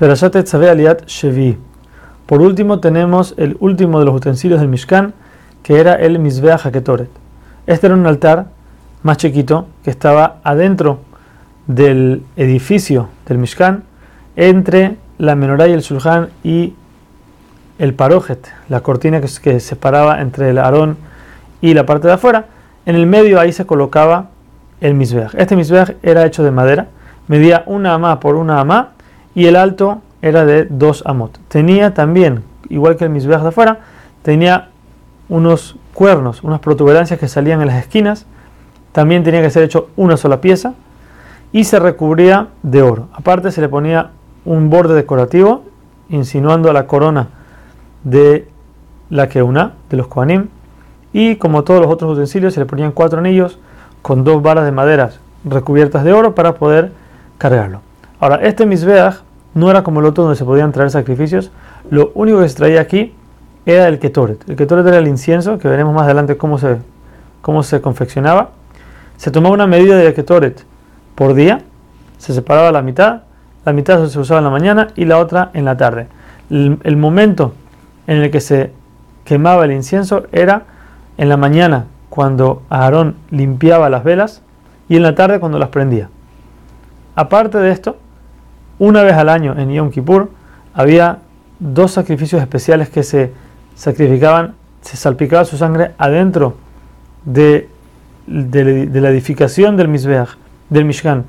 Perashat Tetzaveh Aliyat Shevi. Por último tenemos el último de los utensilios del Mishkan, que era el Mizbeach Haketoret. Este era un altar más chiquito que estaba adentro del edificio del Mishkan, entre la menorá y el sulhán y el parojet, la cortina que separaba entre el Arón y la parte de afuera. En el medio ahí se colocaba el Mizbeach. Este Mizbeach era hecho de madera, medía 1 amá por 1 amá y el alto era de 2 amot. Tenía también, igual que el Mizbeach de afuera, tenía unos cuernos, unas protuberancias que salían en las esquinas. También tenía que ser hecho una sola pieza y se recubría de oro. Aparte se le ponía un borde decorativo insinuando la corona de la queuná, de los Kohanim, y como todos los otros utensilios se le ponían 4 anillos con 2 varas de madera recubiertas de oro para poder cargarlo. Ahora, este Mizbeach no era como el otro donde se podían traer sacrificios. Lo único que se traía aquí era el Ketoret. El Ketoret era el incienso, que veremos más adelante cómo se confeccionaba. Se tomaba una medida del Ketoret por día, se separaba la mitad se usaba en la mañana y la otra en la tarde. El momento en el que se quemaba el incienso era en la mañana, cuando Aarón limpiaba las velas, y en la tarde cuando las prendía. Aparte de esto, una vez al año en Yom Kippur había 2 sacrificios especiales que se sacrificaban, se salpicaba su sangre adentro de la edificación del Mizbeach, del Mishkan,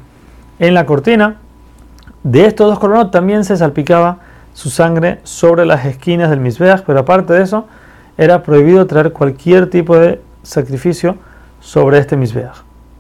en la cortina. De estos 2 coronos también se salpicaba su sangre sobre las esquinas del Mizbeach, pero aparte de eso, era prohibido traer cualquier tipo de sacrificio sobre este Mizbeach.